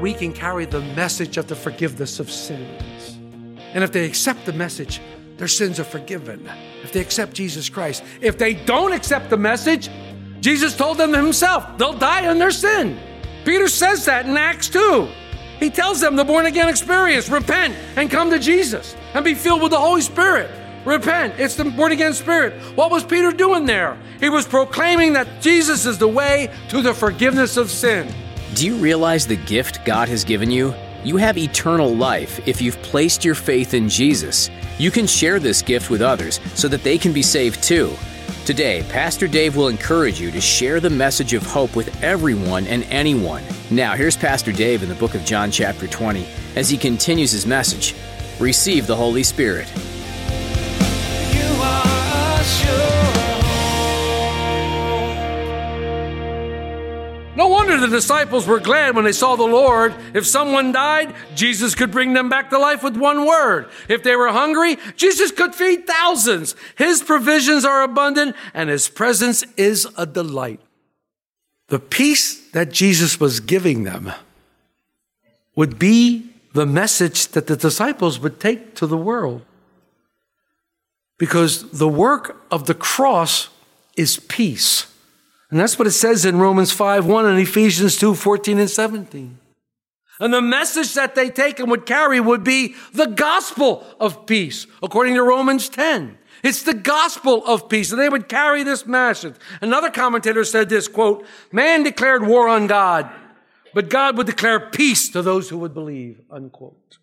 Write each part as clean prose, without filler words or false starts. We can carry the message of the forgiveness of sins. And if they accept the message, their sins are forgiven. If they accept Jesus Christ. If they don't accept the message, Jesus told them himself, they'll die in their sin. Peter says that in Acts 2. He tells them the born-again experience, repent and come to Jesus and be filled with the Holy Spirit. Repent. It's the born-again spirit. What was Peter doing there? He was proclaiming that Jesus is the way to the forgiveness of sin. Do you realize the gift God has given you? You have eternal life if you've placed your faith in Jesus. You can share this gift with others so that they can be saved too. Today, Pastor Dave will encourage you to share the message of hope with everyone and anyone. Now, here's Pastor Dave in the book of John chapter 20 as he continues his message. Receive the Holy Spirit. You are assured. No wonder the disciples were glad when they saw the Lord. If someone died, Jesus could bring them back to life with one word. If they were hungry, Jesus could feed thousands. His provisions are abundant and his presence is a delight. The peace that Jesus was giving them would be the message that the disciples would take to the world. Because the work of the cross is peace. And that's what it says in Romans 5:1 and Ephesians 2:14 and 17. And the message that they take and would carry would be the gospel of peace, according to Romans 10. It's the gospel of peace, and they would carry this message. Another commentator said this, quote, man declared war on God, but God would declare peace to those who would believe, unquote.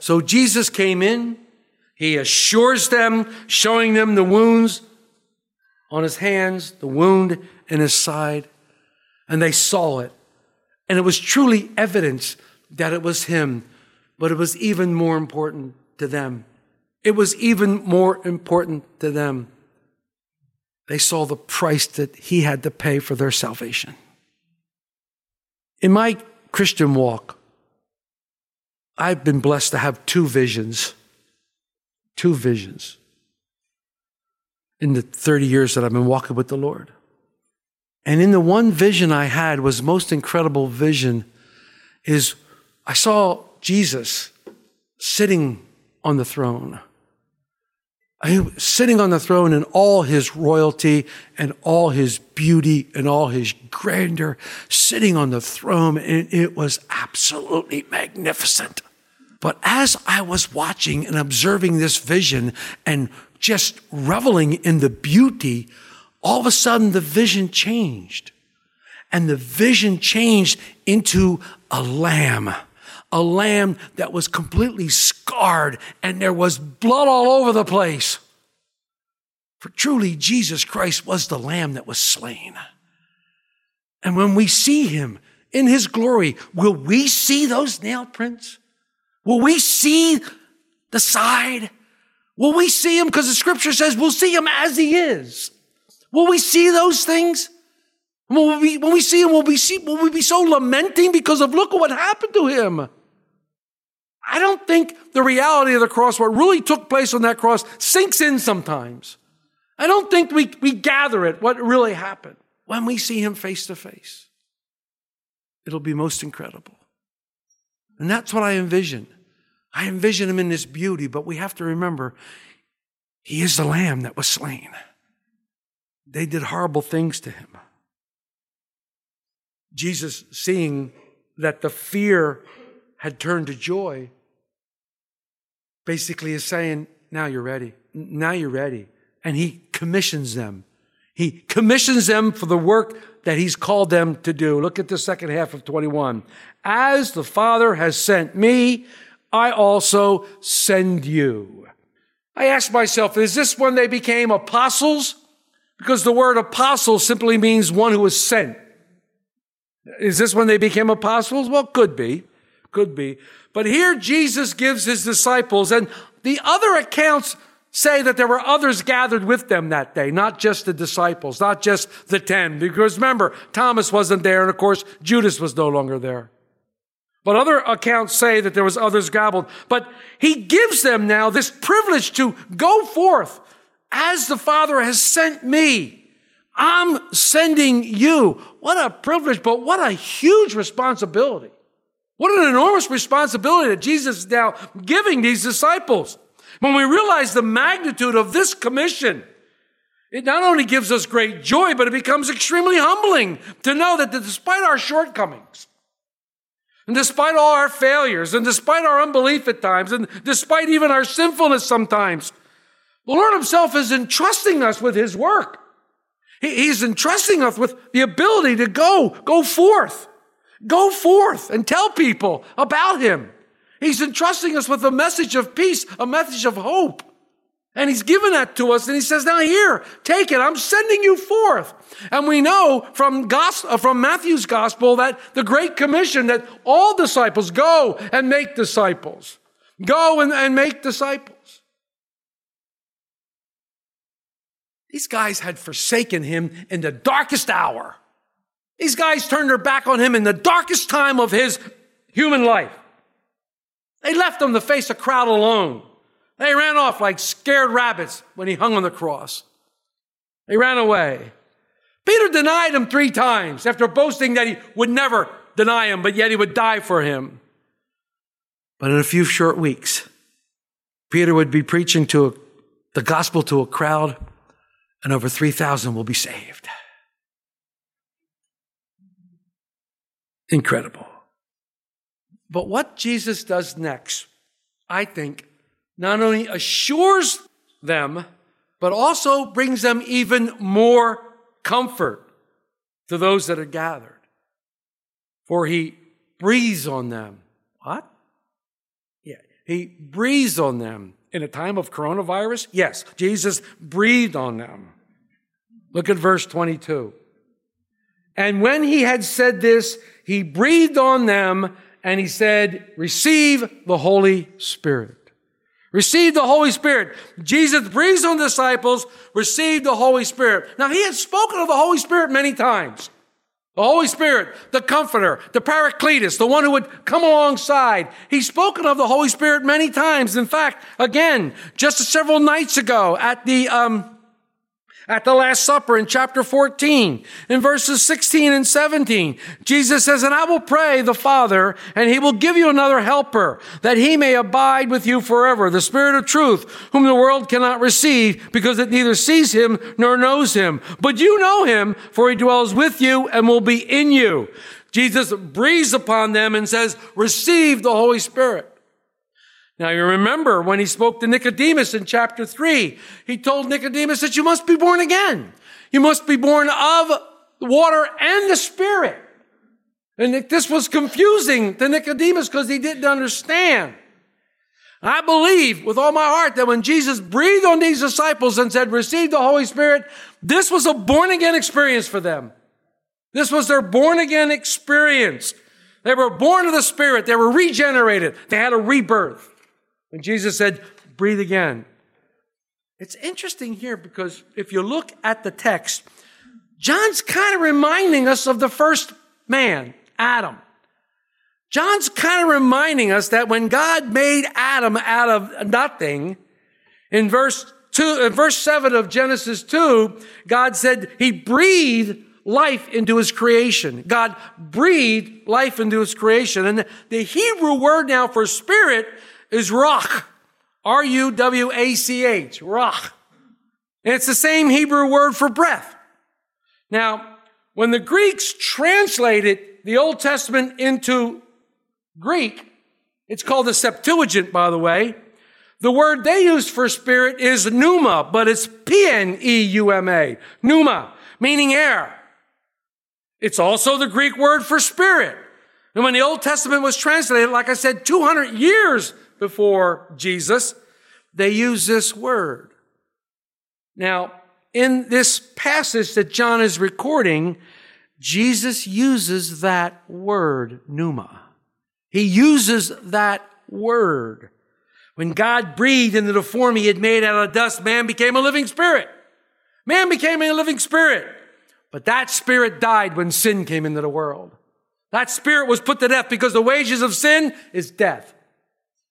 So Jesus came in, he assures them, showing them the wounds on his hands, the wound in his side, and they saw it. And it was truly evidence that it was him, but it was even more important to them. They saw the price that he had to pay for their salvation. In my Christian walk, I've been blessed to have two visions. In the 30 years that I've been walking with the Lord. And in the one vision I had was most incredible vision is I saw Jesus sitting on the throne. Sitting on the throne in all his royalty and all his beauty and all his grandeur, sitting on the throne, and it was absolutely magnificent. But as I was watching and observing this vision and just reveling in the beauty, all of a sudden the vision changed. And the vision changed into a lamb that was completely scarred, and there was blood all over the place. For truly, Jesus Christ was the lamb that was slain. And when we see him in his glory, will we see those nail prints? Will we see the side? Will we see him? Because the scripture says we'll see him as he is. Will we see those things? When we see him, will we be so lamenting because of look at what happened to him? I don't think the reality of the cross, what really took place on that cross, sinks in sometimes. I don't think we gather it, what really happened. When we see him face to face, it'll be most incredible. And that's what I envision. I envision him in this beauty, but we have to remember, he is the lamb that was slain. They did horrible things to him. Jesus, seeing that the fear had turned to joy, basically is saying, now you're ready. And he commissions them. He commissions them for the work that he's called them to do. Look at the second half of 21. As the Father has sent me, I also send you. I asked myself, is this when they became apostles? because the word apostle simply means one who was sent. Is this when they became apostles? Well, could be. Could be. But here Jesus gives his disciples, and the other accounts say that there were others gathered with them that day, not just the disciples, not just the 10. Because remember, Thomas wasn't there, and of course, Judas was no longer there. But other accounts say that there was others gathered. But he gives them now this privilege to go forth as the Father has sent me. I'm sending you. What a privilege, but what a huge responsibility. What an enormous responsibility that Jesus is now giving these disciples. When we realize the magnitude of this commission, it not only gives us great joy, but it becomes extremely humbling to know that despite our shortcomings, and despite all our failures, and despite our unbelief at times, and despite even our sinfulness sometimes, the Lord himself is entrusting us with his work. He's entrusting us with the ability to go forth. Go forth and tell people about him. He's entrusting us with a message of peace, a message of hope. And he's given that to us. And he says, now here, take it. I'm sending you forth. And we know from Matthew's gospel that the Great Commission that all disciples go and make disciples. Go and make disciples. These guys had forsaken him in the darkest hour. These guys turned their back on him in the darkest time of his human life. They left him to face a crowd alone. They ran off like scared rabbits when he hung on the cross. They ran away. Peter denied him 3 times after boasting that he would never deny him, but yet he would die for him. But in a few short weeks, Peter would be preaching the gospel to a crowd, and over 3,000 will be saved. Incredible. But what Jesus does next, I think, not only assures them, but also brings them even more comfort to those that are gathered. For he breathes on them. What? Yeah, he breathes on them. In a time of coronavirus? Yes, Jesus breathed on them. Look at verse 22. And when he had said this, he breathed on them and he said, receive the Holy Spirit. Receive the Holy Spirit. Jesus breathes on the disciples, receive the Holy Spirit. Now, he had spoken of the Holy Spirit many times. The Holy Spirit, the Comforter, the Paracletus, the one who would come alongside. He's spoken of the Holy Spirit many times. In fact, again, just several nights ago at the Last Supper in chapter 14, in verses 16 and 17, Jesus says, and I will pray the Father, and he will give you another helper, that he may abide with you forever, the Spirit of truth, whom the world cannot receive, because it neither sees him nor knows him. But you know him, for he dwells with you and will be in you. Jesus breathes upon them and says, receive the Holy Spirit. Now, you remember when he spoke to Nicodemus in chapter 3, he told Nicodemus that you must be born again. You must be born of the water and the Spirit. And this was confusing to Nicodemus because he didn't understand. I believe with all my heart that when Jesus breathed on these disciples and said, receive the Holy Spirit, this was a born-again experience for them. This was their born-again experience. They were born of the Spirit. They were regenerated. They had a rebirth. When Jesus said, breathe again. It's interesting here because if you look at the text, John's kind of reminding us of the first man, Adam. John's kind of reminding us that when God made Adam out of nothing, in verse 7 of Genesis 2, God said he breathed life into his creation. God breathed life into his creation. And the Hebrew word now for spirit is ruach, R-U-W-A-C-H, ruach. And it's the same Hebrew word for breath. Now, when the Greeks translated the Old Testament into Greek, it's called the Septuagint, by the way. The word they used for spirit is pneuma, but it's P-N-E-U-M-A, pneuma, meaning air. It's also the Greek word for spirit. And when the Old Testament was translated, like I said, 200 years before Jesus, they use this word. Now, in this passage that John is recording, Jesus uses that word, pneuma. He uses that word. When God breathed into the form he had made out of dust, man became a living spirit. Man became a living spirit. But that spirit died when sin came into the world. That spirit was put to death because the wages of sin is death.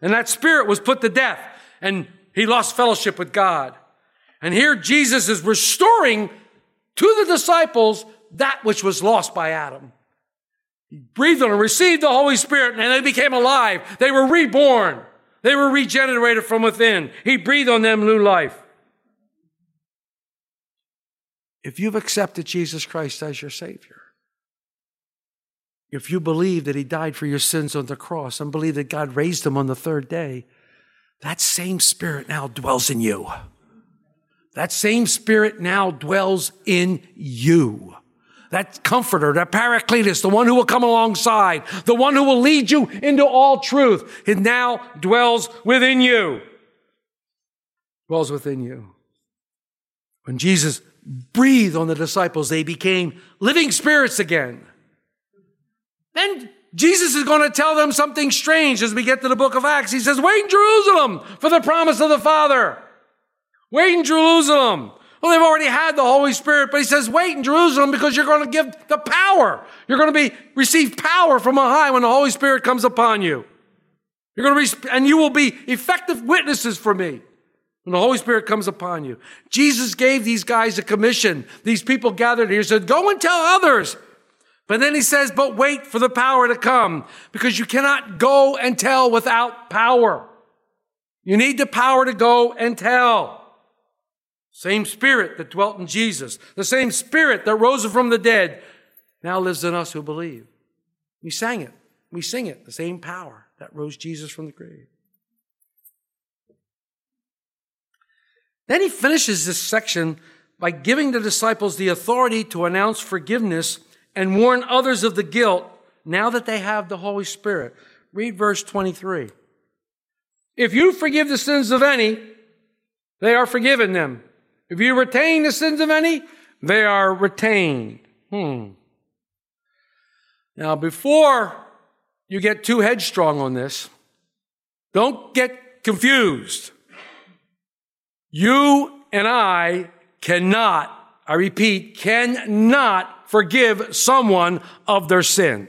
And that spirit was put to death and he lost fellowship with God. And here Jesus is restoring to the disciples that which was lost by Adam. He breathed on them, received the Holy Spirit, and they became alive. They were reborn. They were regenerated from within. He breathed on them new life. If you've accepted Jesus Christ as your Savior, if you believe that he died for your sins on the cross and believe that God raised him on the third day, that same Spirit now dwells in you. That same Spirit now dwells in you. That comforter, that paracletus, the one who will come alongside, the one who will lead you into all truth, it now dwells within you. Dwells within you. When Jesus breathed on the disciples, they became living spirits again. Then Jesus is going to tell them something strange as we get to the book of Acts. He says, wait in Jerusalem for the promise of the Father. Wait in Jerusalem. Well, they've already had the Holy Spirit, but he says, wait in Jerusalem because you're going to give the power. You're going to receive power from on high when the Holy Spirit comes upon you. You're going to and you will be effective witnesses for me when the Holy Spirit comes upon you. Jesus gave these guys a commission. These people gathered here said, go and tell others. But then he says, but wait for the power to come because you cannot go and tell without power. You need the power to go and tell. Same Spirit that dwelt in Jesus, the same Spirit that rose from the dead, now lives in us who believe. We sang it. We sing it. The same power that rose Jesus from the grave. Then he finishes this section by giving the disciples the authority to announce forgiveness and warn others of the guilt now that they have the Holy Spirit. Read verse 23. If you forgive the sins of any, they are forgiven them. If you retain the sins of any, they are retained. Now, before you get too headstrong on this, don't get confused. You and I cannot, I repeat, cannot forgive someone of their sin.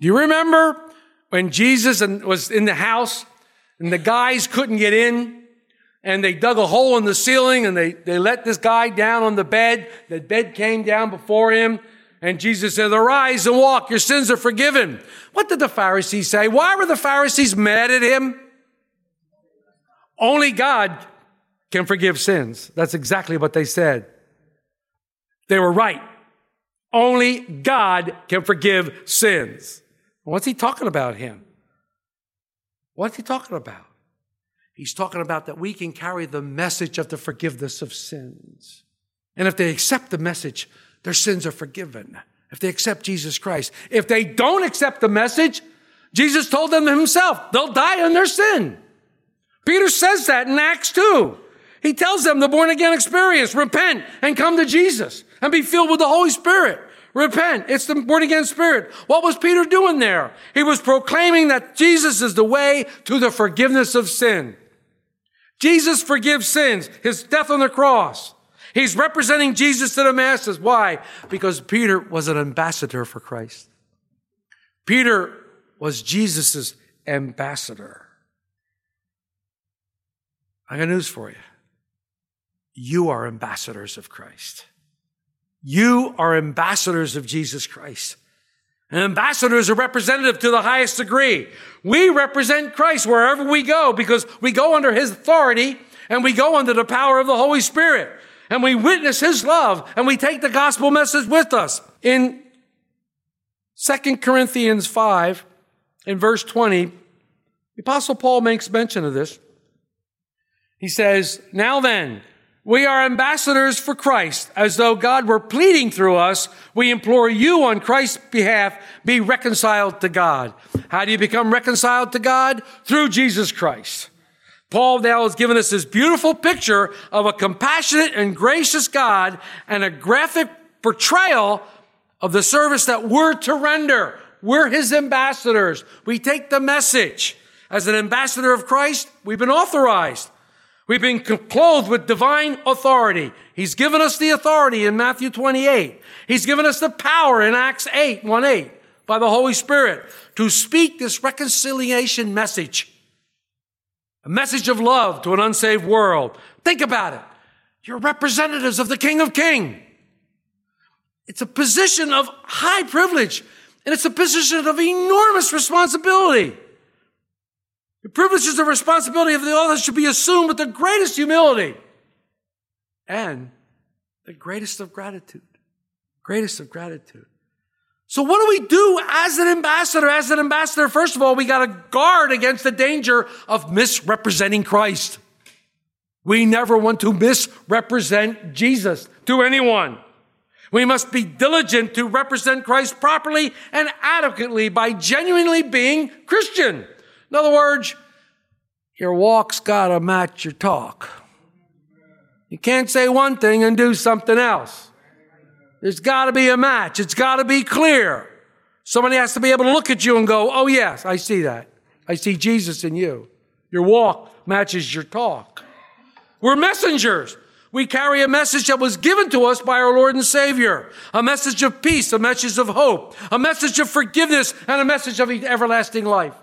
Do you remember when Jesus was in the house and the guys couldn't get in? And they dug a hole in the ceiling and they let this guy down on the bed. The bed came down before him. And Jesus said, arise and walk. Your sins are forgiven. What did the Pharisees say? Why were the Pharisees mad at him? Only God can forgive sins. That's exactly what they said. They were right. Only God can forgive sins. What's he talking about him? What's he talking about? He's talking about that we can carry the message of the forgiveness of sins. And if they accept the message, their sins are forgiven. If they accept Jesus Christ. If they don't accept the message, Jesus told them himself, they'll die in their sin. Peter says that in Acts 2. He tells them the born-again experience, repent and come to Jesus and be filled with the Holy Spirit. Repent. It's the born-again spirit. What was Peter doing there? He was proclaiming that Jesus is the way to the forgiveness of sin. Jesus forgives sins, his death on the cross. He's representing Jesus to the masses. Why? Because Peter was an ambassador for Christ. Peter was Jesus' ambassador. I got news for you. You are ambassadors of Christ. You are ambassadors of Jesus Christ. An ambassador is a representative to the highest degree. We represent Christ wherever we go because we go under his authority and we go under the power of the Holy Spirit and we witness his love and we take the gospel message with us. In 2 Corinthians 5, in verse 20, the Apostle Paul makes mention of this. He says, now then, we are ambassadors for Christ, as though God were pleading through us. We implore you on Christ's behalf, be reconciled to God. How do you become reconciled to God? Through Jesus Christ. Paul now has given us this beautiful picture of a compassionate and gracious God and a graphic portrayal of the service that we're to render. We're his ambassadors. We take the message. As an ambassador of Christ, we've been authorized. We've been clothed with divine authority. He's given us the authority in Matthew 28. He's given us the power in Acts 8:1-8 by the Holy Spirit to speak this reconciliation message. A message of love to an unsaved world. Think about it. You're representatives of the King of Kings. It's a position of high privilege, and it's a position of enormous responsibility. The privileges and responsibility of the others should be assumed with the greatest humility and the greatest of gratitude. Greatest of gratitude. So what do we do as an ambassador? As an ambassador, first of all, we got to guard against the danger of misrepresenting Christ. We never want to misrepresent Jesus to anyone. We must be diligent to represent Christ properly and adequately by genuinely being Christian. In other words, your walk's got to match your talk. You can't say one thing and do something else. There's got to be a match. It's got to be clear. Somebody has to be able to look at you and go, oh, yes, I see that. I see Jesus in you. Your walk matches your talk. We're messengers. We carry a message that was given to us by our Lord and Savior, a message of peace, a message of hope, a message of forgiveness, and a message of everlasting life.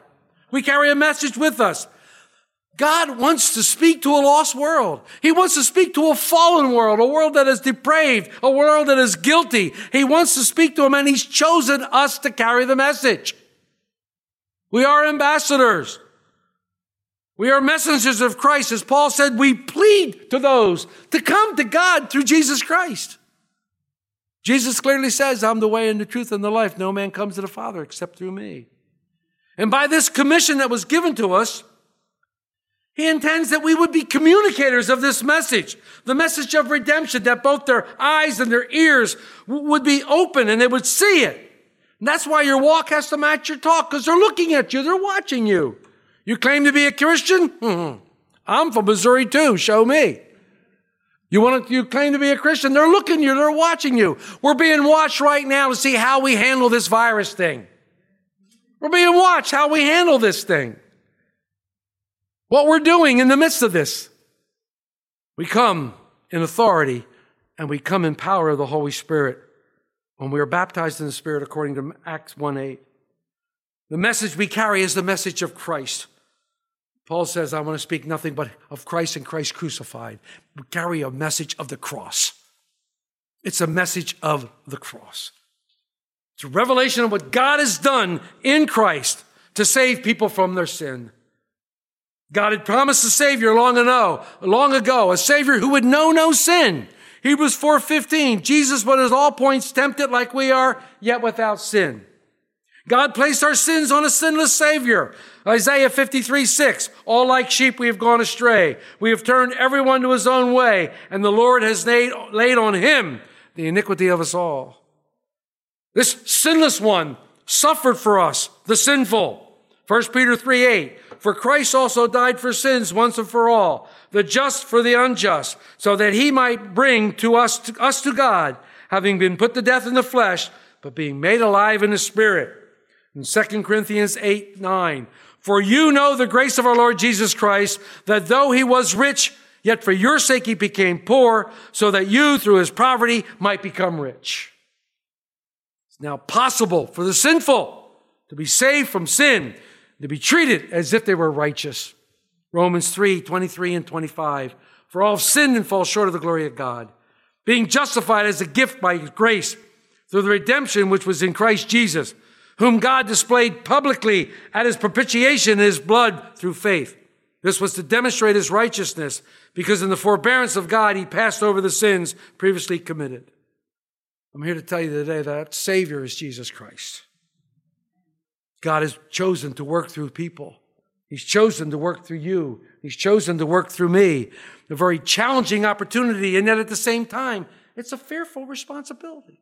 We carry a message with us. God wants to speak to a lost world. He wants to speak to a fallen world, a world that is depraved, a world that is guilty. He wants to speak to them, and he's chosen us to carry the message. We are ambassadors. We are messengers of Christ. As Paul said, we plead to those to come to God through Jesus Christ. Jesus clearly says, I'm the way and the truth and the life. No man comes to the Father except through me. And by this commission that was given to us, he intends that we would be communicators of this message, the message of redemption, that both their eyes and their ears would be open and they would see it. And that's why your walk has to match your talk, because they're looking at you, they're watching you. You claim to be a Christian? I'm from Missouri too. Show me. You claim to be a Christian? They're looking at you. They're watching you. We're being watched right now to see how we handle this virus thing. We're being watched how we handle this thing. What we're doing in the midst of this. We come in authority and we come in power of the Holy Spirit when we are baptized in the Spirit according to Acts 1:8. The message we carry is the message of Christ. Paul says, I want to speak nothing but of Christ and Christ crucified. We carry a message of the cross. It's a message of the cross. It's a revelation of what God has done in Christ to save people from their sin. God had promised a Savior long ago, a Savior who would know no sin. Hebrews 4:15, Jesus was at all points tempted like we are, yet without sin. God placed our sins on a sinless Savior. Isaiah 53:6. All like sheep we have gone astray. We have turned everyone to his own way, and the Lord has laid on him the iniquity of us all. This sinless one suffered for us, the sinful. 1 Peter 3:8. For Christ also died for sins once and for all, the just for the unjust, so that he might bring us to God, having been put to death in the flesh, but being made alive in the Spirit. In 2 Corinthians 8:9, for you know the grace of our Lord Jesus Christ, that though he was rich, yet for your sake he became poor, so that you through his poverty might become rich. It's now possible for the sinful to be saved from sin, to be treated as if they were righteous. Romans 3:23 and 25, for all have sinned and fall short of the glory of God, being justified as a gift by grace through the redemption which was in Christ Jesus, whom God displayed publicly at his propitiation in his blood through faith. This was to demonstrate his righteousness, because in the forbearance of God, he passed over the sins previously committed. I'm here to tell you today that Savior is Jesus Christ. God has chosen to work through people. He's chosen to work through you. He's chosen to work through me. A very challenging opportunity, and yet at the same time, it's a fearful responsibility.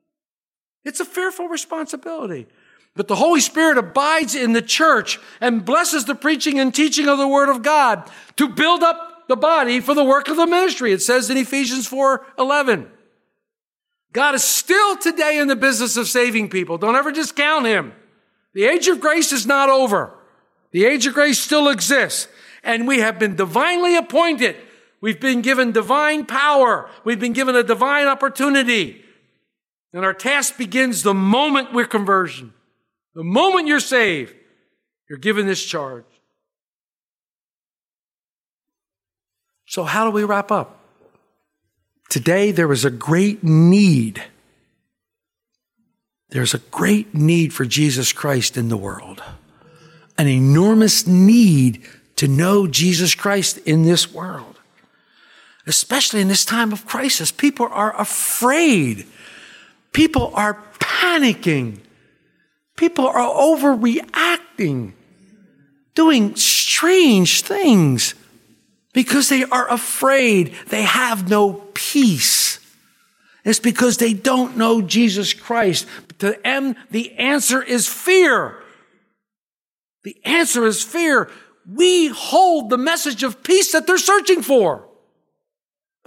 It's a fearful responsibility. But the Holy Spirit abides in the church and blesses the preaching and teaching of the Word of God to build up the body for the work of the ministry. It says in Ephesians 4:11. God is still today in the business of saving people. Don't ever discount him. The age of grace is not over. The age of grace still exists. And we have been divinely appointed. We've been given divine power. We've been given a divine opportunity. And our task begins the moment we're conversion. The moment you're saved, you're given this charge. So how do we wrap up? Today, there is a great need. There's a great need for Jesus Christ in the world. An enormous need to know Jesus Christ in this world. Especially in this time of crisis. People are afraid. People are panicking. People are overreacting, doing strange things because they are afraid. They have no peace. It's because they don't know Jesus Christ. But to them, the answer is fear. The answer is fear. We hold the message of peace that they're searching for.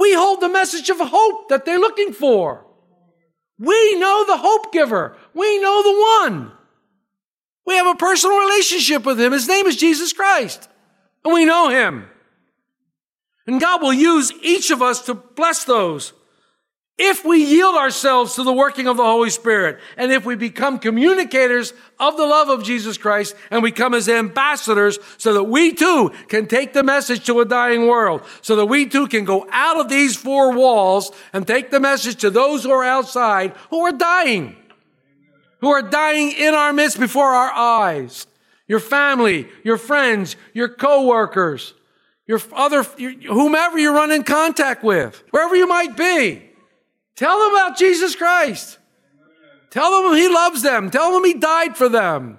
We hold the message of hope that they're looking for. We know the hope giver. We know the one. We have a personal relationship with him. His name is Jesus Christ. And we know him. And God will use each of us to bless those if we yield ourselves to the working of the Holy Spirit and if we become communicators of the love of Jesus Christ and we come as ambassadors so that we too can take the message to a dying world, so that we too can go out of these four walls and take the message to those who are outside who are dying in our midst before our eyes. Your family, your friends, your co-workers, whomever you run in contact with, wherever you might be. Tell them about Jesus Christ. Tell them he loves them. Tell them he died for them.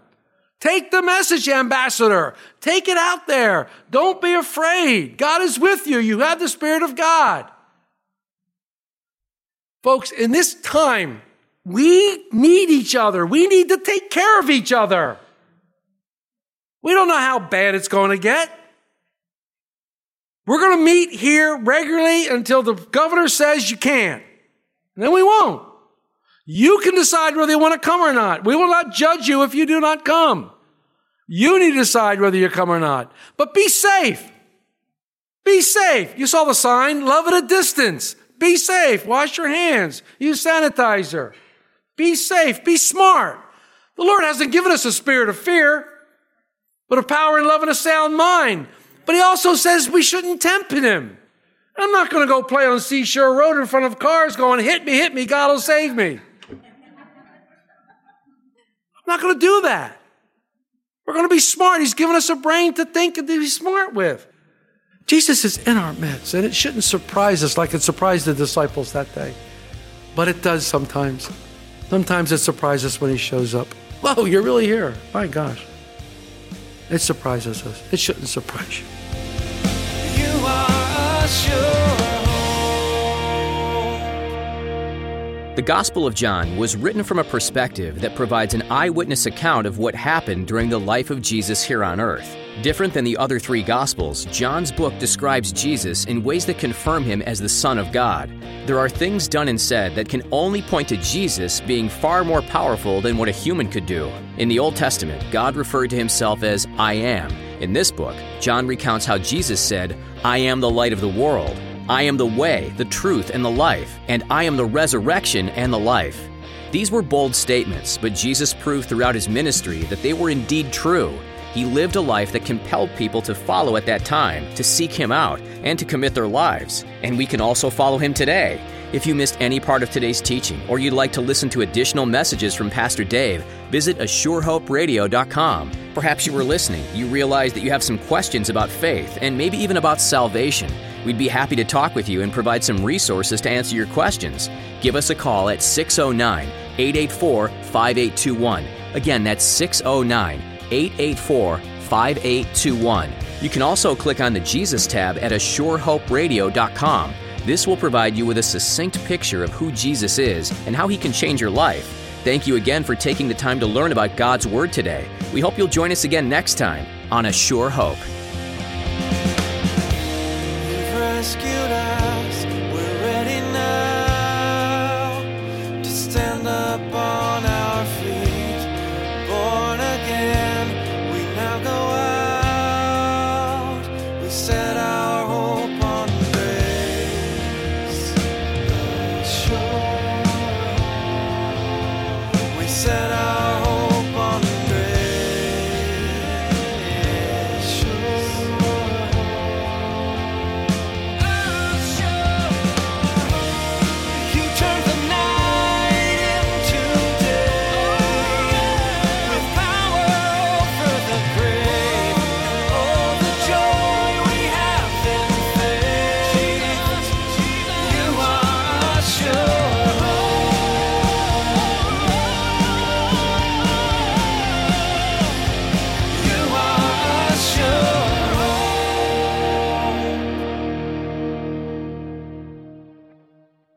Take the message, ambassador. Take it out there. Don't be afraid. God is with you. You have the Spirit of God. Folks, in this time, we need each other. We need to take care of each other. We don't know how bad it's going to get. We're going to meet here regularly until the governor says you can't. Then we won't. You can decide whether you want to come or not. We will not judge you if you do not come. You need to decide whether you come or not. But be safe. Be safe. You saw the sign, love at a distance. Be safe. Wash your hands. Use sanitizer. Be safe. Be smart. The Lord hasn't given us a spirit of fear, but of power and love and a sound mind. But he also says we shouldn't tempt him. I'm not going to go play on Seashore Road in front of cars going, hit me, God will save me. I'm not going to do that. We're going to be smart. He's given us a brain to think and to be smart with. Jesus is in our midst, and it shouldn't surprise us like it surprised the disciples that day. But it does sometimes. Sometimes it surprises us when he shows up. Whoa, you're really here. My gosh. It surprises us. It shouldn't surprise you. You are The Gospel of John was written from a perspective that provides an eyewitness account of what happened during the life of Jesus here on earth. Different than the other three Gospels, John's book describes Jesus in ways that confirm him as the Son of God. There are things done and said that can only point to Jesus being far more powerful than what a human could do. In the Old Testament, God referred to himself as I am. In this book, John recounts how Jesus said, I am the light of the world. I am the way, the truth, and the life. And I am the resurrection and the life. These were bold statements, but Jesus proved throughout his ministry that they were indeed true. He lived a life that compelled people to follow at that time, to seek him out, and to commit their lives. And we can also follow him today. If you missed any part of today's teaching, or you'd like to listen to additional messages from Pastor Dave, visit AssureHoperadio.com. Perhaps you were listening, you realized that you have some questions about faith, and maybe even about salvation. We'd be happy to talk with you and provide some resources to answer your questions. Give us a call at 609-884-5821. Again, that's 609-884-5821. 884-5821. You can also click on the Jesus tab at AssureHoperadio.com. This will provide you with a succinct picture of who Jesus is and how he can change your life. Thank you again for taking the time to learn about God's Word today. We hope you'll join us again next time on A Sure Hope.